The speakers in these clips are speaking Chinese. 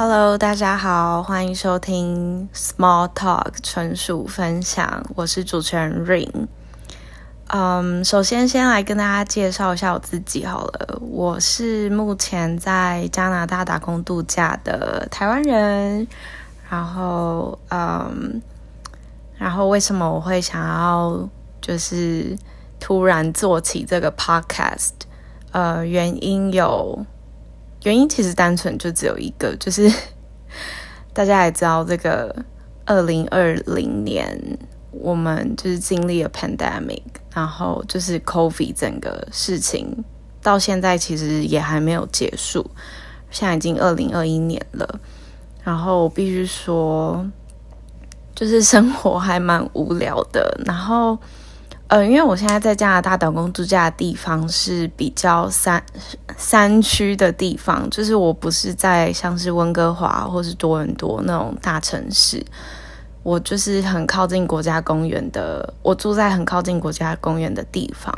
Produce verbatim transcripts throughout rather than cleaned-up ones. Hello， 大家好，欢迎收听 Small Talk 纯属分享，我是主持人 Ring。嗯，首先先来跟大家介绍一下我自己好了，我是目前在加拿大打工度假的台湾人。然后，嗯，然后为什么我会想要就是突然做起这个 podcast？ 呃，原因有。原因其实单纯就只有一个，就是大家也知道这个二零二零年我们就是经历了 pandemic， 然后就是 COVID 整个事情到现在其实也还没有结束，现在已经二零二一年了。然后我必须说就是生活还蛮无聊的。然后呃，因为我现在在加拿大打工度假的地方是比较山山区的地方，就是我不是在像是温哥华或是多伦多那种大城市，我就是很靠近国家公园的，我住在很靠近国家公园的地方，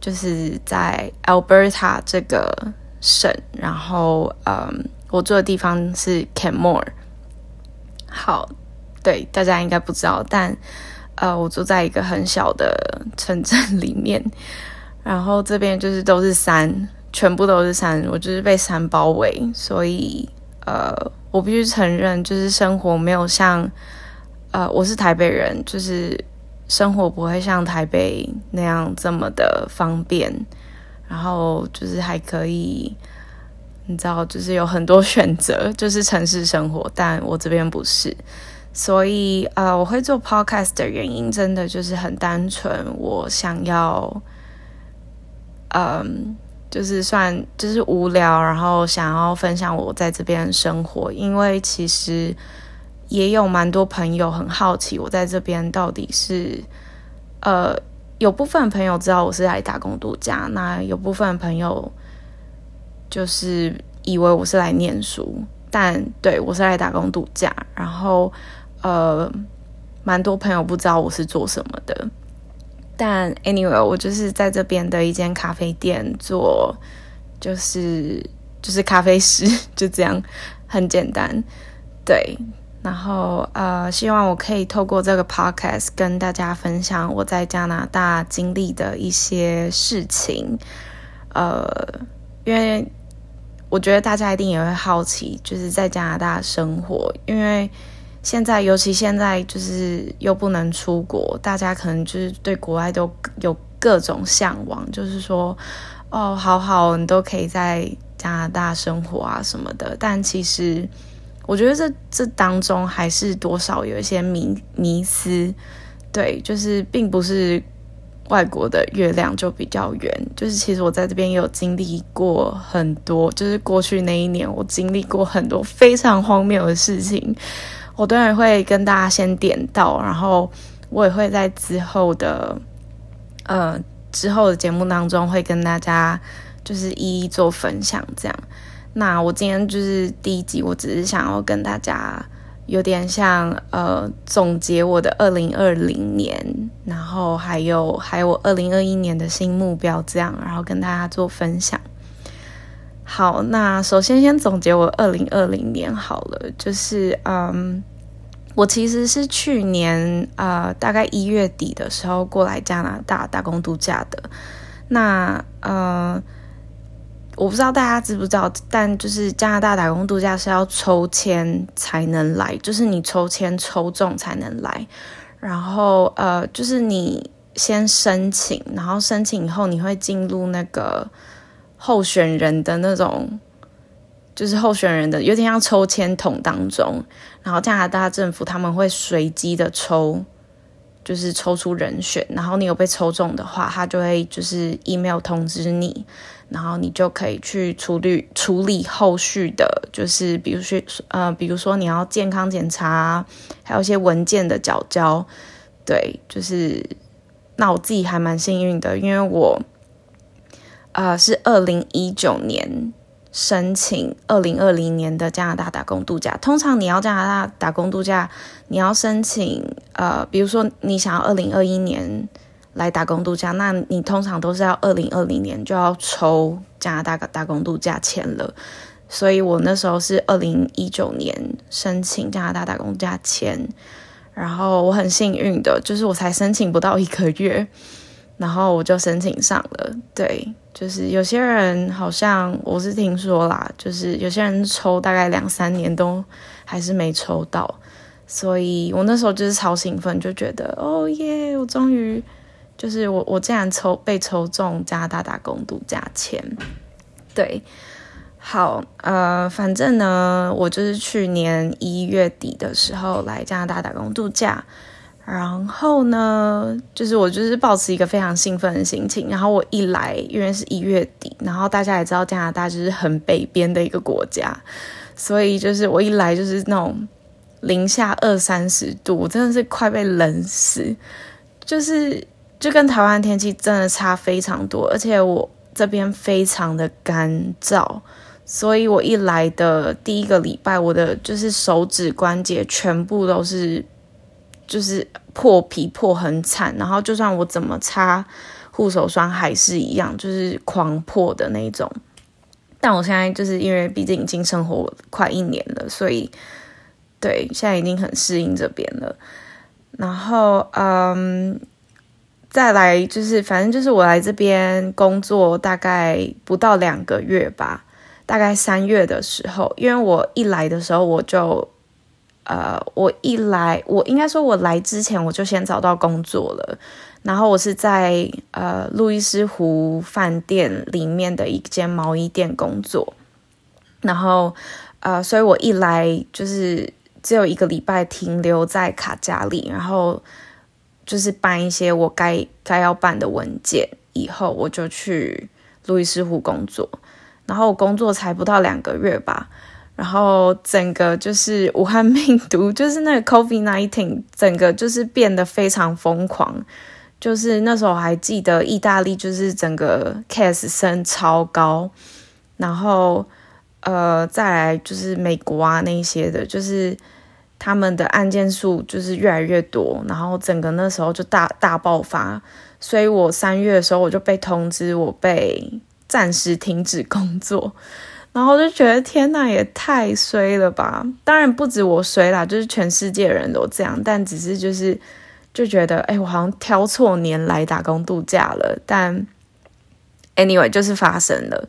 就是在 Alberta 这个省，然后嗯，我住的地方是 Canmore。好，对，大家应该不知道，但呃，我住在一个很小的城镇里面，然后这边就是都是山，全部都是山，我就是被山包围，所以呃，我必须承认，就是生活没有像呃，我是台北人，就是生活不会像台北那样这么的方便，然后就是还可以，你知道，就是有很多选择，就是城市生活，但我这边不是。所以呃，我会做 podcast 的原因真的就是很单纯，我想要嗯，就是算就是无聊，然后想要分享我在这边的生活，因为其实也有蛮多朋友很好奇我在这边到底是呃，有部分朋友知道我是来打工度假，那有部分朋友就是以为我是来念书，但对，我是来打工度假，然后呃，蛮多朋友不知道我是做什么的，但 anyway 我就是在这边的一间咖啡店做，就是就是咖啡师，就这样，很简单，对。然后呃，希望我可以透过这个 podcast 跟大家分享我在加拿大经历的一些事情，呃，因为我觉得大家一定也会好奇，就是在加拿大生活，因为现在，尤其现在就是又不能出国，大家可能就是对国外都有各种向往，就是说，哦，好好，你都可以在加拿大生活啊什么的。但其实，我觉得这这当中还是多少有一些迷迷思，对，就是并不是外国的月亮就比较圆，就是其实我在这边也有经历过很多，就是过去那一年我经历过很多非常荒谬的事情，我当然会跟大家先点到，然后我也会在之后的呃之后的节目当中会跟大家就是一一做分享这样。那我今天就是第一集，我只是想要跟大家有点像呃总结我的二零二零年，然后还有还有我二零二一年的新目标这样，然后跟大家做分享。好，那首先先总结我二零二零年好了，就是嗯，我其实是去年呃大概一月底的时候过来加拿大打工度假的。那呃我不知道大家知不知道，但就是加拿大打工度假是要抽签才能来，就是你抽签抽中才能来，然后呃，就是你先申请，然后申请以后你会进入那个候选人的那种，就是候选人的有点像抽签筒当中，然后加拿大政府他们会随机的抽，就是抽出人选，然后你有被抽中的话，他就会就是 email 通知你，然后你就可以去处理处理后续的，就是比如说呃，比如说你要健康检查，还有一些文件的缴交，对，就是那我自己还蛮幸运的，因为我呃是二零一九年申请二零二零年的加拿大打工度假。通常你要加拿大打工度假，你要申请呃，比如说你想要二零二一年来打工度假，那你通常都是要二零二零年就要抽加拿大打工度假签了。所以我那时候是二零一九年申请加拿大打工假签，然后我很幸运的就是我才申请不到一个月，然后我就申请上了。对，就是有些人好像我是听说啦，就是有些人抽大概两三年都还是没抽到，所以我那时候就是超兴奋，就觉得哦耶，我终于就是我我竟然抽被抽中加拿大打工度假签。对，好，呃，反正呢，我就是去年一月底的时候来加拿大打工度假，然后呢，就是我就是抱持一个非常兴奋的心情，然后我一来，因为是一月底，然后大家也知道加拿大就是很北边的一个国家，所以就是我一来就是那种零下二三十度，我真的是快被冷死，就是就跟台湾天气真的差非常多，而且我这边非常的干燥，所以我一来的第一个礼拜，我的就是手指关节全部都是就是破皮破很惨，然后就算我怎么擦护手霜还是一样，就是狂破的那种。但我现在就是因为毕竟已经生活快一年了，所以对现在已经很适应这边了。然后嗯再来就是反正就是我来这边工作大概不到两个月吧，大概三月的时候，因为我一来的时候我就呃，我一来我应该说我来之前我就先找到工作了，然后我是在呃路易斯湖饭店里面的一间毛衣店工作，然后呃，所以我一来就是只有一个礼拜停留在卡加利，然后就是办一些我该该要办的文件，以后我就去路易斯湖工作，然后我工作才不到两个月吧，然后整个就是武汉病毒，就是那个 COVID 十九 整个就是变得非常疯狂，就是那时候还记得意大利就是整个 case 升超高，然后呃再来就是美国啊那些的，就是他们的案件数就是越来越多，然后整个那时候就大大爆发，所以我三月的时候我就被通知我被暂时停止工作，然后就觉得天哪也太衰了吧，当然不止我衰啦，就是全世界人都这样，但只是就是就觉得哎、欸，我好像挑错年来打工度假了，但 anyway 就是发生了。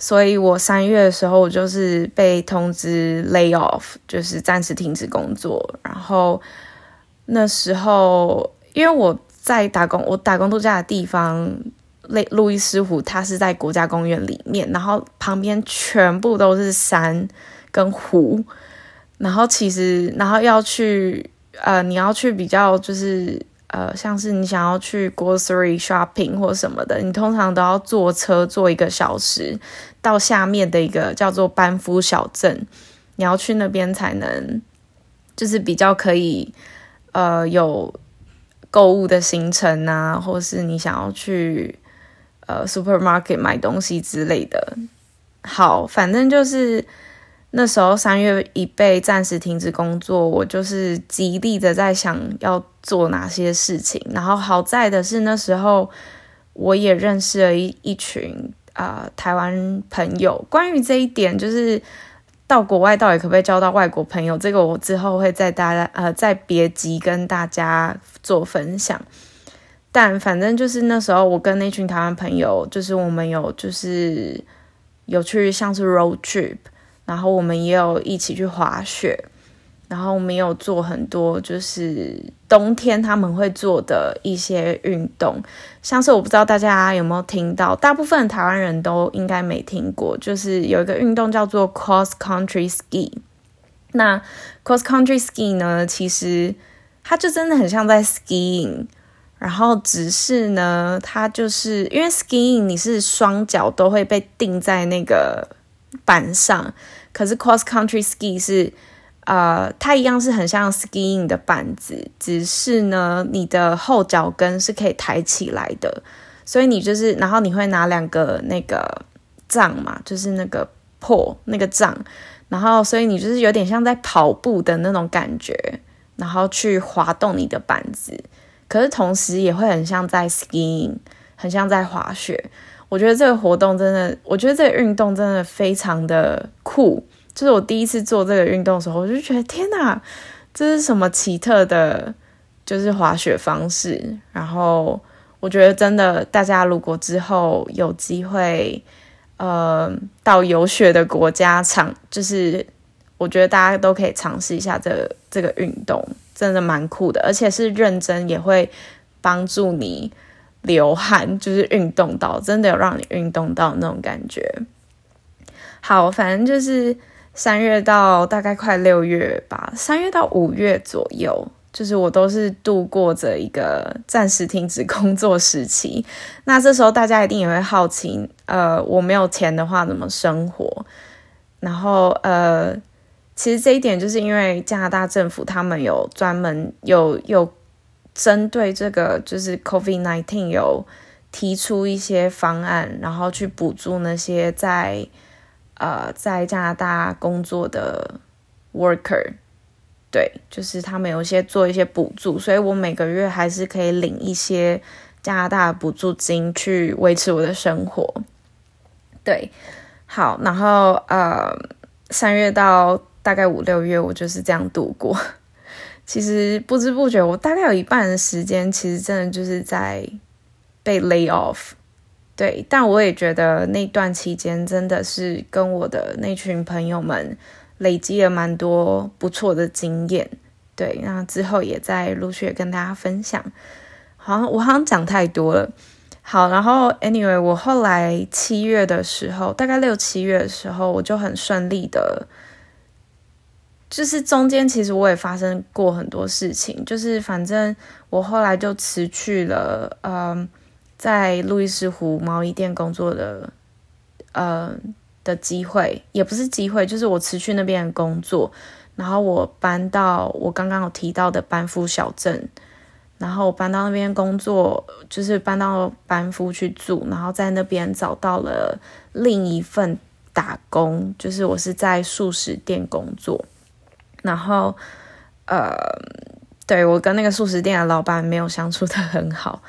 所以我三月的时候我就是被通知 lay off， 就是暂时停止工作，然后那时候因为我在打工我打工度假的地方路易斯湖它是在国家公园里面，然后旁边全部都是山跟湖，然后其实然后要去呃你要去比较就是呃，像是你想要去 grocery shopping 或什么的，你通常都要坐车坐一个小时到下面的一个叫做班夫小镇，你要去那边才能就是比较可以呃有购物的行程啊，或是你想要去呃 supermarket 买东西之类的。好，反正就是那时候三月一被暂时停止工作，我就是极力的在想要做哪些事情，然后好在的是那时候我也认识了 一, 一群、呃、台湾朋友，关于这一点就是到国外到底可不可以交到外国朋友，这个我之后会在大家呃在别集跟大家做分享。但反正就是那时候我跟那群台湾朋友就是我们有就是有去像是 road trip，然后我们也有一起去滑雪，然后我们也有做很多就是冬天他们会做的一些运动，像是我不知道大家有没有听到，大部分台湾人都应该没听过，就是有一个运动叫做 cross country ski。 那 cross country ski 呢，其实它就真的很像在 skiing， 然后只是呢它就是因为 skiing 你是双脚都会被钉在那个板上，可是 cross country ski 是呃，它一样是很像 skiing 的板子，只是呢你的后脚跟是可以抬起来的，所以你就是然后你会拿两个那个杖嘛，就是那个 pole 那个杖，然后所以你就是有点像在跑步的那种感觉，然后去滑动你的板子，可是同时也会很像在 skiing， 很像在滑雪。我觉得这个活动真的，我觉得这个运动真的非常的酷，酷，就是我第一次做这个运动的时候，我就觉得天哪，这是什么奇特的就是滑雪方式。然后我觉得真的大家如果之后有机会呃，到有雪的国家尝，就是我觉得大家都可以尝试一下这个、这个运动，真的蛮酷的，而且是认真也会帮助你流汗，就是运动到真的有让你运动到那种感觉。好，反正就是三月到大概快六月吧，三月到五月左右，就是我都是度过着一个暂时停止工作时期。那这时候大家一定也会好奇，呃，我没有钱的话怎么生活？然后呃，其实这一点就是因为加拿大政府他们有专门有有针对这个就是 COVID 十九 有提出一些方案，然后去补助那些在呃在加拿大工作的 worker。对，就是他们有一些做一些补助，所以我每个月还是可以领一些加拿大的补助金去维持我的生活。对，好，然后呃，三月到大概五六月我就是这样度过。其实不知不觉我大概有一半的时间其实真的就是在被 lay off。对，但我也觉得那段期间真的是跟我的那群朋友们累积了蛮多不错的经验，对，那之后也在陆续跟大家分享。好像我好像讲太多了。好，然后 anyway 我后来七月的时候，大概六七月的时候，我就很顺利的，就是中间其实我也发生过很多事情，就是反正我后来就辞去了嗯，在路易斯湖毛衣店工作的嗯的机会，也不是机会，就是我辞去那边的工作，然后我搬到我刚刚有提到的班夫小镇，然后我搬到那边工作，就是搬到班夫去住，然后在那边找到了另一份打工，就是我是在素食店工作，然后呃，对，我跟那个素食店的老板没有相处得很好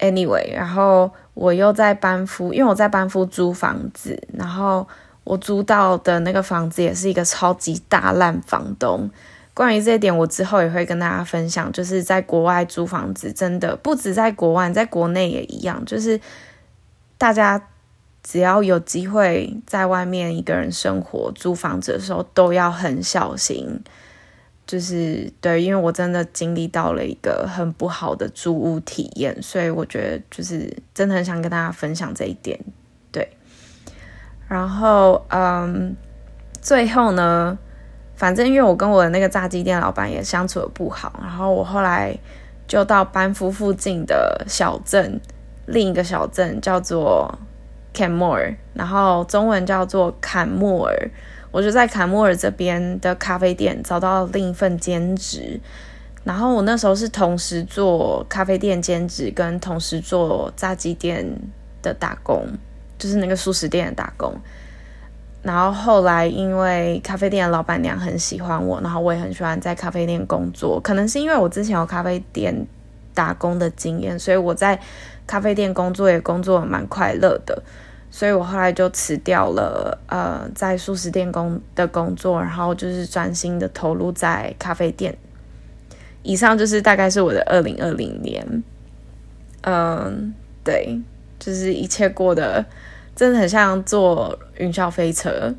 anyway， 然后我又在班夫，因为我在班夫租房子，然后我租到的那个房子也是一个超级大烂房东。关于这一点我之后也会跟大家分享，就是在国外租房子真的不止在国外，在国内也一样，就是大家只要有机会在外面一个人生活租房子的时候都要很小心，就是对，因为我真的经历到了一个很不好的租屋体验，所以我觉得就是真的很想跟大家分享这一点。对，然后嗯，最后呢，反正因为我跟我的那个炸鸡店老板也相处得不好，然后我后来就到班夫附近的小镇，另一个小镇叫做 Canmore， 然后中文叫做坎莫尔。我就在坎莫尔这边的咖啡店找到另一份兼职，然后我那时候是同时做咖啡店兼职跟同时做炸鸡店的打工，就是那个素食店的打工。然后后来因为咖啡店的老板娘很喜欢我，然后我也很喜欢在咖啡店工作，可能是因为我之前有咖啡店打工的经验，所以我在咖啡店工作也工作蛮快乐的，所以我后来就辞掉了呃在素食店工的工作，然后就是专心的投入在咖啡店。以上就是大概是我的二零二零年。嗯，对，就是一切过得真的很像坐云霄飞车。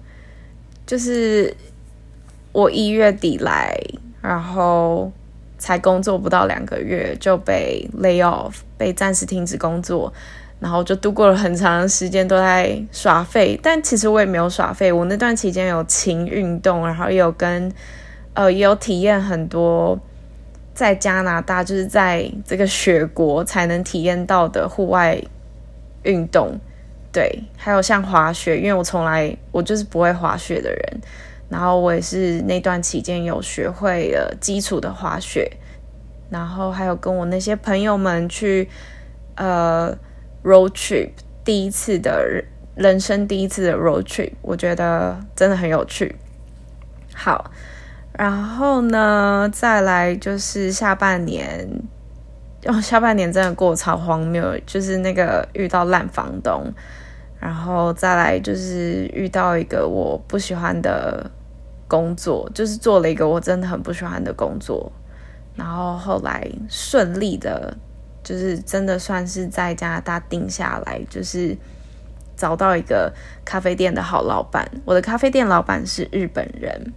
就是我一月底来，然后才工作不到两个月就被 lay off， 被暂时停止工作。然后就度过了很长的时间都在耍废，但其实我也没有耍废，我那段期间有勤运动，然后也有跟呃也有体验很多在加拿大就是在这个雪国才能体验到的户外运动。对，还有像滑雪，因为我从来我就是不会滑雪的人，然后我也是那段期间有学会了基础的滑雪，然后还有跟我那些朋友们去呃road trip， 第一次的人生第一次的 road trip， 我觉得真的很有趣。好，然后呢再来就是下半年、哦、下半年真的过得超荒谬，就是那个遇到烂房东，然后再来就是遇到一个我不喜欢的工作，就是做了一个我真的很不喜欢的工作，然后后来顺利的就是真的算是在加拿大定下来，就是找到一个咖啡店的好老板。我的咖啡店老板是日本人，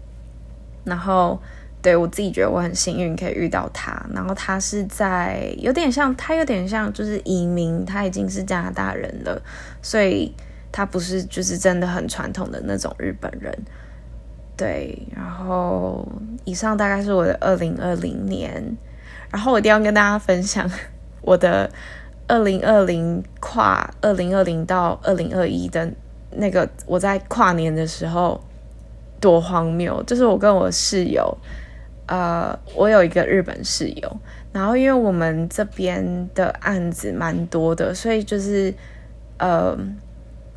然后对，我自己觉得我很幸运可以遇到他。然后他是在有点像他有点像就是移民，他已经是加拿大人了，所以他不是就是真的很传统的那种日本人。对，然后以上大概是我的二零二零年。然后我一定要跟大家分享我的二零二零跨二零二零到二零二一的那个我在跨年的时候多荒谬。就是我跟我室友呃，我有一个日本室友，然后因为我们这边的案子蛮多的，所以就是呃，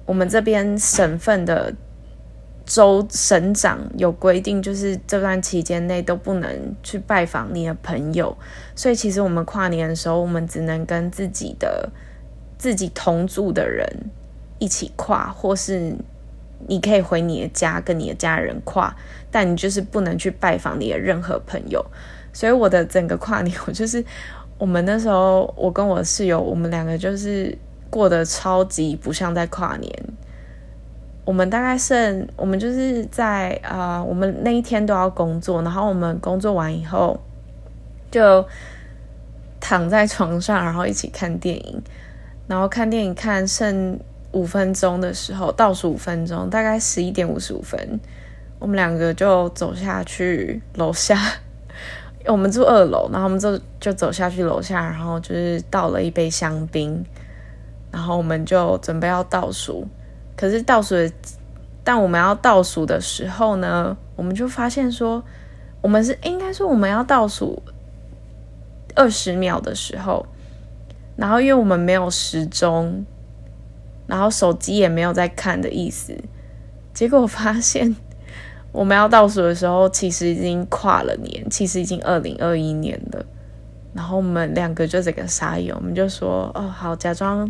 我们这边省份的州省长有规定，就是这段期间内都不能去拜访你的朋友，所以其实我们跨年的时候，我们只能跟自己的自己同住的人一起跨，或是你可以回你的家跟你的家人跨，但你就是不能去拜访你的任何朋友。所以我的整个跨年，我就是我们那时候我跟我室友，我们两个就是过得超级不像在跨年。我们大概剩我们就是在呃，我们那一天都要工作，然后我们工作完以后就躺在床上，然后一起看电影，然后看电影看剩五分钟的时候，倒数五分钟，大概十一点五十五分，我们两个就走下去楼下，我们住二楼，然后我们就就走下去楼下，然后就是倒了一杯香槟，然后我们就准备要倒数。可是倒数的，但我们要倒数的时候呢，我们就发现说，我们是应该说我们要倒数二十秒的时候，然后因为我们没有时钟，然后手机也没有在看的意思，结果发现我们要倒数的时候，其实已经跨了年，其实已经二零二一年了。然后我们两个就整个傻眼，我们就说，哦，好，假装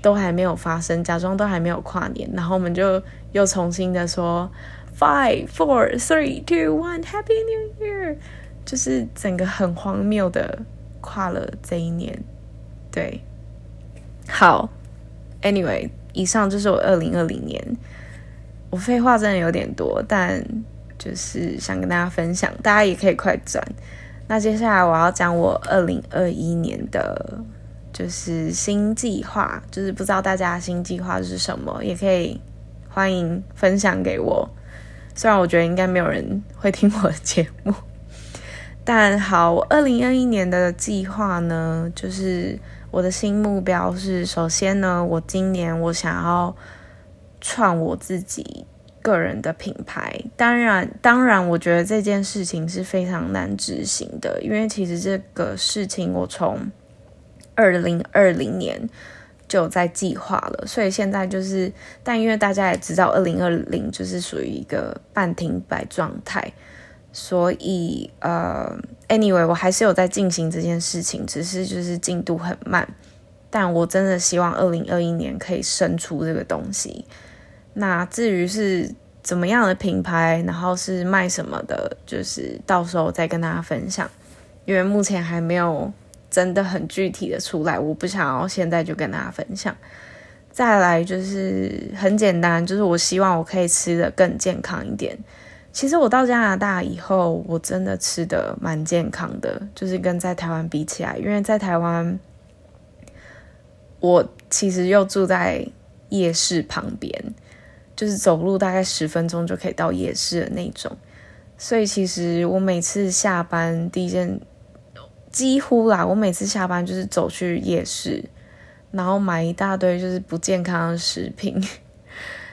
都还没有发生，假装都还没有跨年。然后我们就又重新的说 five four three two one Happy New Year， 就是整个很荒谬的跨了这一年。对，好， anyway， 以上就是我二零二零年。我废话真的有点多，但就是想跟大家分享，大家也可以快转。那接下来我要讲我二零二一年的就是新计划，就是不知道大家的新计划是什么，也可以欢迎分享给我。虽然我觉得应该没有人会听我的节目，但好，我二零二一年的计划呢，就是我的新目标是，首先呢，我今年我想要创我自己个人的品牌。当然当然我觉得这件事情是非常难执行的，因为其实这个事情我从二零二零年就在计划了，所以现在就是，但因为大家也知道二零二零就是属于一个半停摆状态，所以呃 anyway 我还是有在进行这件事情，只是就是进度很慢，但我真的希望二零二一年可以生出这个东西。那至于是怎么样的品牌，然后是卖什么的，就是到时候再跟大家分享，因为目前还没有真的很具体的出来，我不想要现在就跟大家分享。再来就是很简单，就是我希望我可以吃得更健康一点。其实我到加拿大以后，我真的吃得蛮健康的，就是跟在台湾比起来，因为在台湾我其实又住在夜市旁边，就是走路大概十分钟就可以到夜市的那种，所以其实我每次下班第一件几乎啦，我每次下班就是走去夜市，然后买一大堆就是不健康的食品。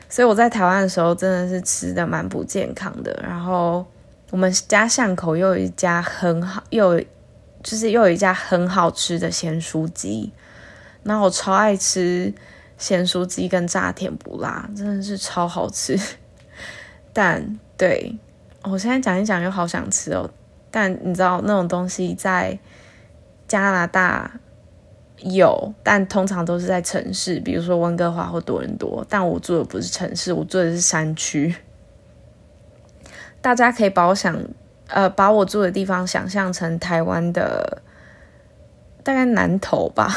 所以我在台湾的时候真的是吃的蛮不健康的。然后我们家巷口又有一家很好，又有就是又有一家很好吃的咸酥鸡，然后我超爱吃咸酥鸡跟炸甜不辣，真的是超好吃。但对，我现在讲一讲又好想吃哦。但你知道那种东西在加拿大有，但通常都是在城市，比如说温哥华或多伦多，但我住的不是城市，我住的是山区。大家可以把我想呃，把我住的地方想象成台湾的大概南投吧，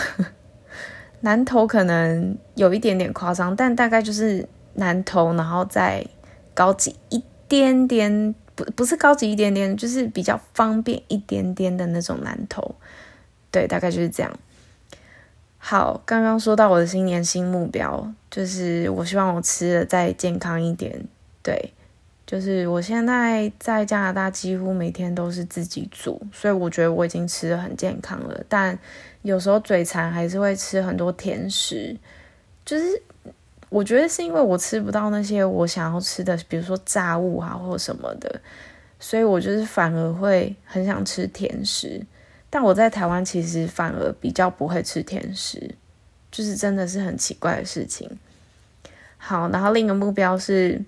南投可能有一点点夸张，但大概就是南投，然后再高级一点点，不不是高级一点点，就是比较方便一点点的那种南投，对，大概就是这样。好，刚刚说到我的新年新目标，就是我希望我吃的再健康一点，对。就是我现在在加拿大几乎每天都是自己煮，所以我觉得我已经吃得很健康了，但有时候嘴馋还是会吃很多甜食，就是我觉得是因为我吃不到那些我想要吃的，比如说炸物啊或什么的，所以我就是反而会很想吃甜食。但我在台湾其实反而比较不会吃甜食，就是真的是很奇怪的事情。好，然后另一个目标是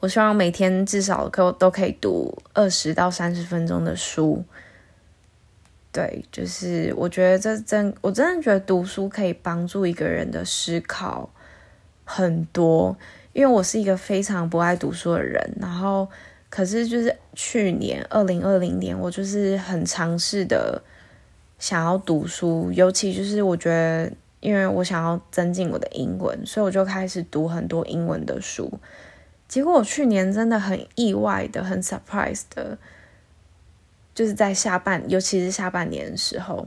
我希望每天至少可都可以读二十到三十分钟的书，对，就是我觉得这真我真的觉得读书可以帮助一个人的思考很多，因为我是一个非常不爱读书的人，然后可是就是去年二零二零年，我就是很尝试的想要读书，尤其就是我觉得因为我想要增进我的英文，所以我就开始读很多英文的书。结果我去年真的很意外的很 surprise 的，就是在下半尤其是下半年的时候，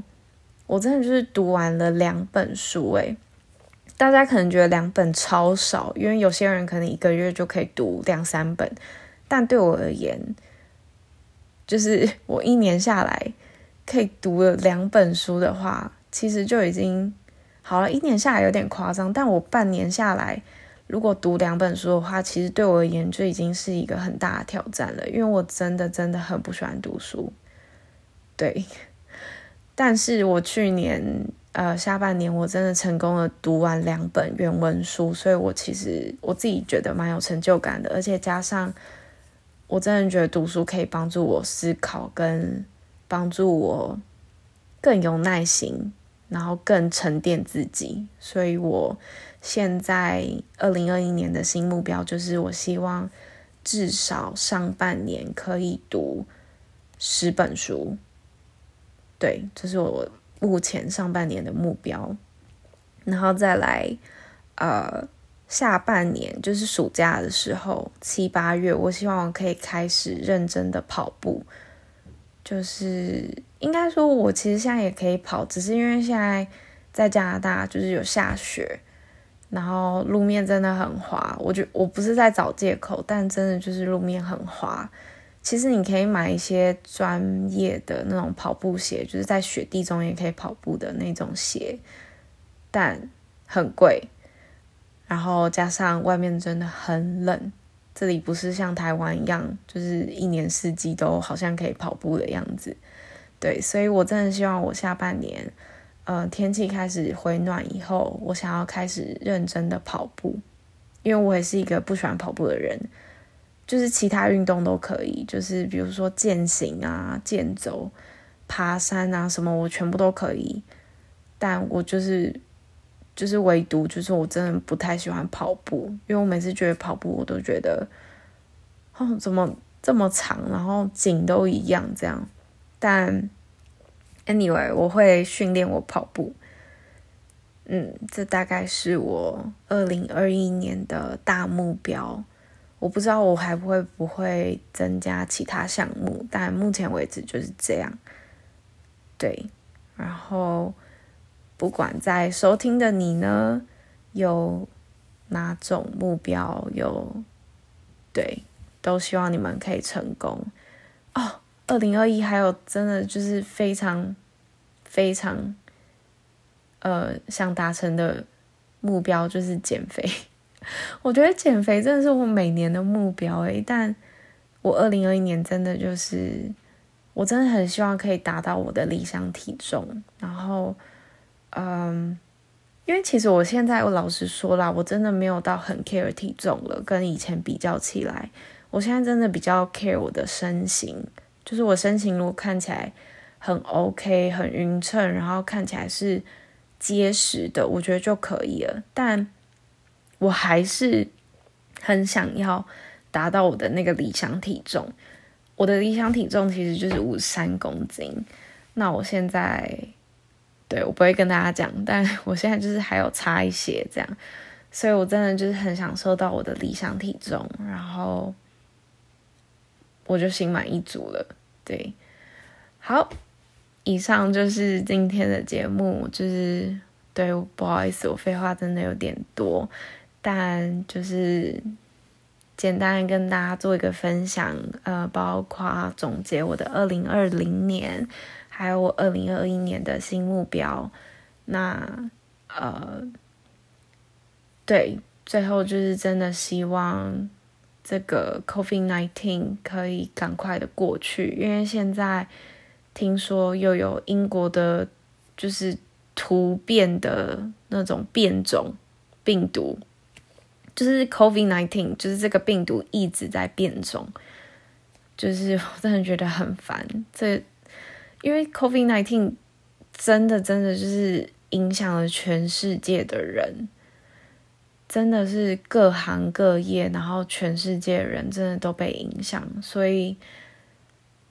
我真的就是读完了两本书耶。大家可能觉得两本超少，因为有些人可能一个月就可以读两三本，但对我而言就是我一年下来可以读了两本书的话，其实就已经好了，一年下来有点夸张，但我半年下来如果读两本书的话，其实对我而言就已经是一个很大的挑战了，因为我真的真的很不喜欢读书，对。但是我去年呃下半年我真的成功的读完两本原文书，所以我其实我自己觉得蛮有成就感的，而且加上我真的觉得读书可以帮助我思考，跟帮助我更有耐心，然后更沉淀自己，所以我现在二零二一年的新目标就是我希望至少上半年可以读十本书，对，这是我目前上半年的目标。然后再来呃，下半年就是暑假的时候，七八月我希望我可以开始认真的跑步，就是应该说我其实现在也可以跑，只是因为现在在加拿大就是有下雪，然后路面真的很滑，我觉我不是在找借口，但真的就是路面很滑。其实你可以买一些专业的那种跑步鞋，就是在雪地中也可以跑步的那种鞋，但很贵，然后加上外面真的很冷，这里不是像台湾一样就是一年四季都好像可以跑步的样子，对，所以我真的希望我下半年呃，天气开始回暖以后，我想要开始认真的跑步，因为我也是一个不喜欢跑步的人，就是其他运动都可以，就是比如说健行啊、健走、爬山啊什么，我全部都可以，但我就是就是唯独就是我真的不太喜欢跑步，因为我每次觉得跑步我都觉得哦怎么这么长，然后景都一样这样，但anyway 我会训练我跑步。嗯，这大概是我二零二一年的大目标，我不知道我还会不会增加其他项目，但目前为止就是这样，对。然后不管在收听的你呢有哪种目标，有对都希望你们可以成功哦。二零二一还有真的就是非常非常呃想达成的目标，就是减肥。我觉得减肥真的是我每年的目标诶，但我二零二一年真的就是我真的很希望可以达到我的理想体重，然后嗯，因为其实我现在我老实说啦，我真的没有到很 care 体重了，跟以前比较起来，我现在真的比较 care 我的身形，就是我身形如果看起来很 OK 很匀称，然后看起来是结实的，我觉得就可以了。但我还是很想要达到我的那个理想体重，我的理想体重其实就是五十三公斤。那我现在，对，我不会跟大家讲，但我现在就是还有差一些这样，所以我真的就是很享受到我的理想体重，然后我就心满意足了。对，好，以上就是今天的节目，就是对，不好意思，我废话真的有点多，但就是简单跟大家做一个分享，呃，包括总结我的二零二零年，还有我二零二一年的新目标。那呃，对，最后就是真的希望这个 COVID 十九 可以赶快的过去，因为现在听说又有英国的就是突变的那种变种病毒，就是 COVID 十九 就是这个病毒一直在变种，就是我真的觉得很烦。这因为 COVID 十九 真的真的就是影响了全世界的人，真的是各行各业，然后全世界的人真的都被影响。所以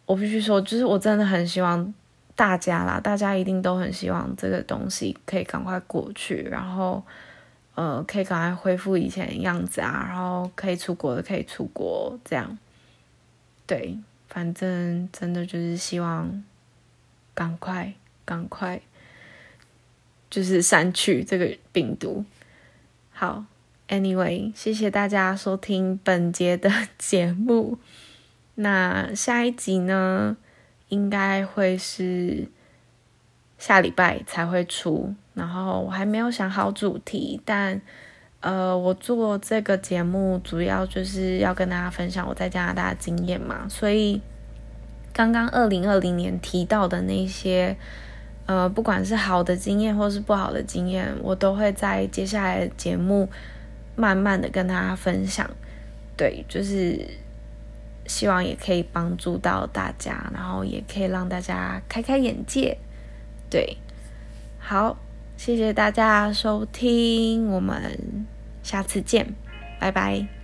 我必须说，就是我真的很希望大家啦，大家一定都很希望这个东西可以赶快过去，然后呃，可以赶快恢复以前的样子啊，然后可以出国的可以出国，这样。对，反正真的就是希望赶快赶快就是删去这个病毒。好 anyway 谢谢大家收听本节的节目，那下一集呢应该会是下礼拜才会出，然后我还没有想好主题，但呃，我做这个节目主要就是要跟大家分享我在加拿大的经验嘛，所以刚刚二零二零年提到的那些呃，不管是好的经验或是不好的经验，我都会在接下来的节目慢慢的跟大家分享。对，就是希望也可以帮助到大家，然后也可以让大家开开眼界。对，好，谢谢大家收听，我们下次见，拜拜。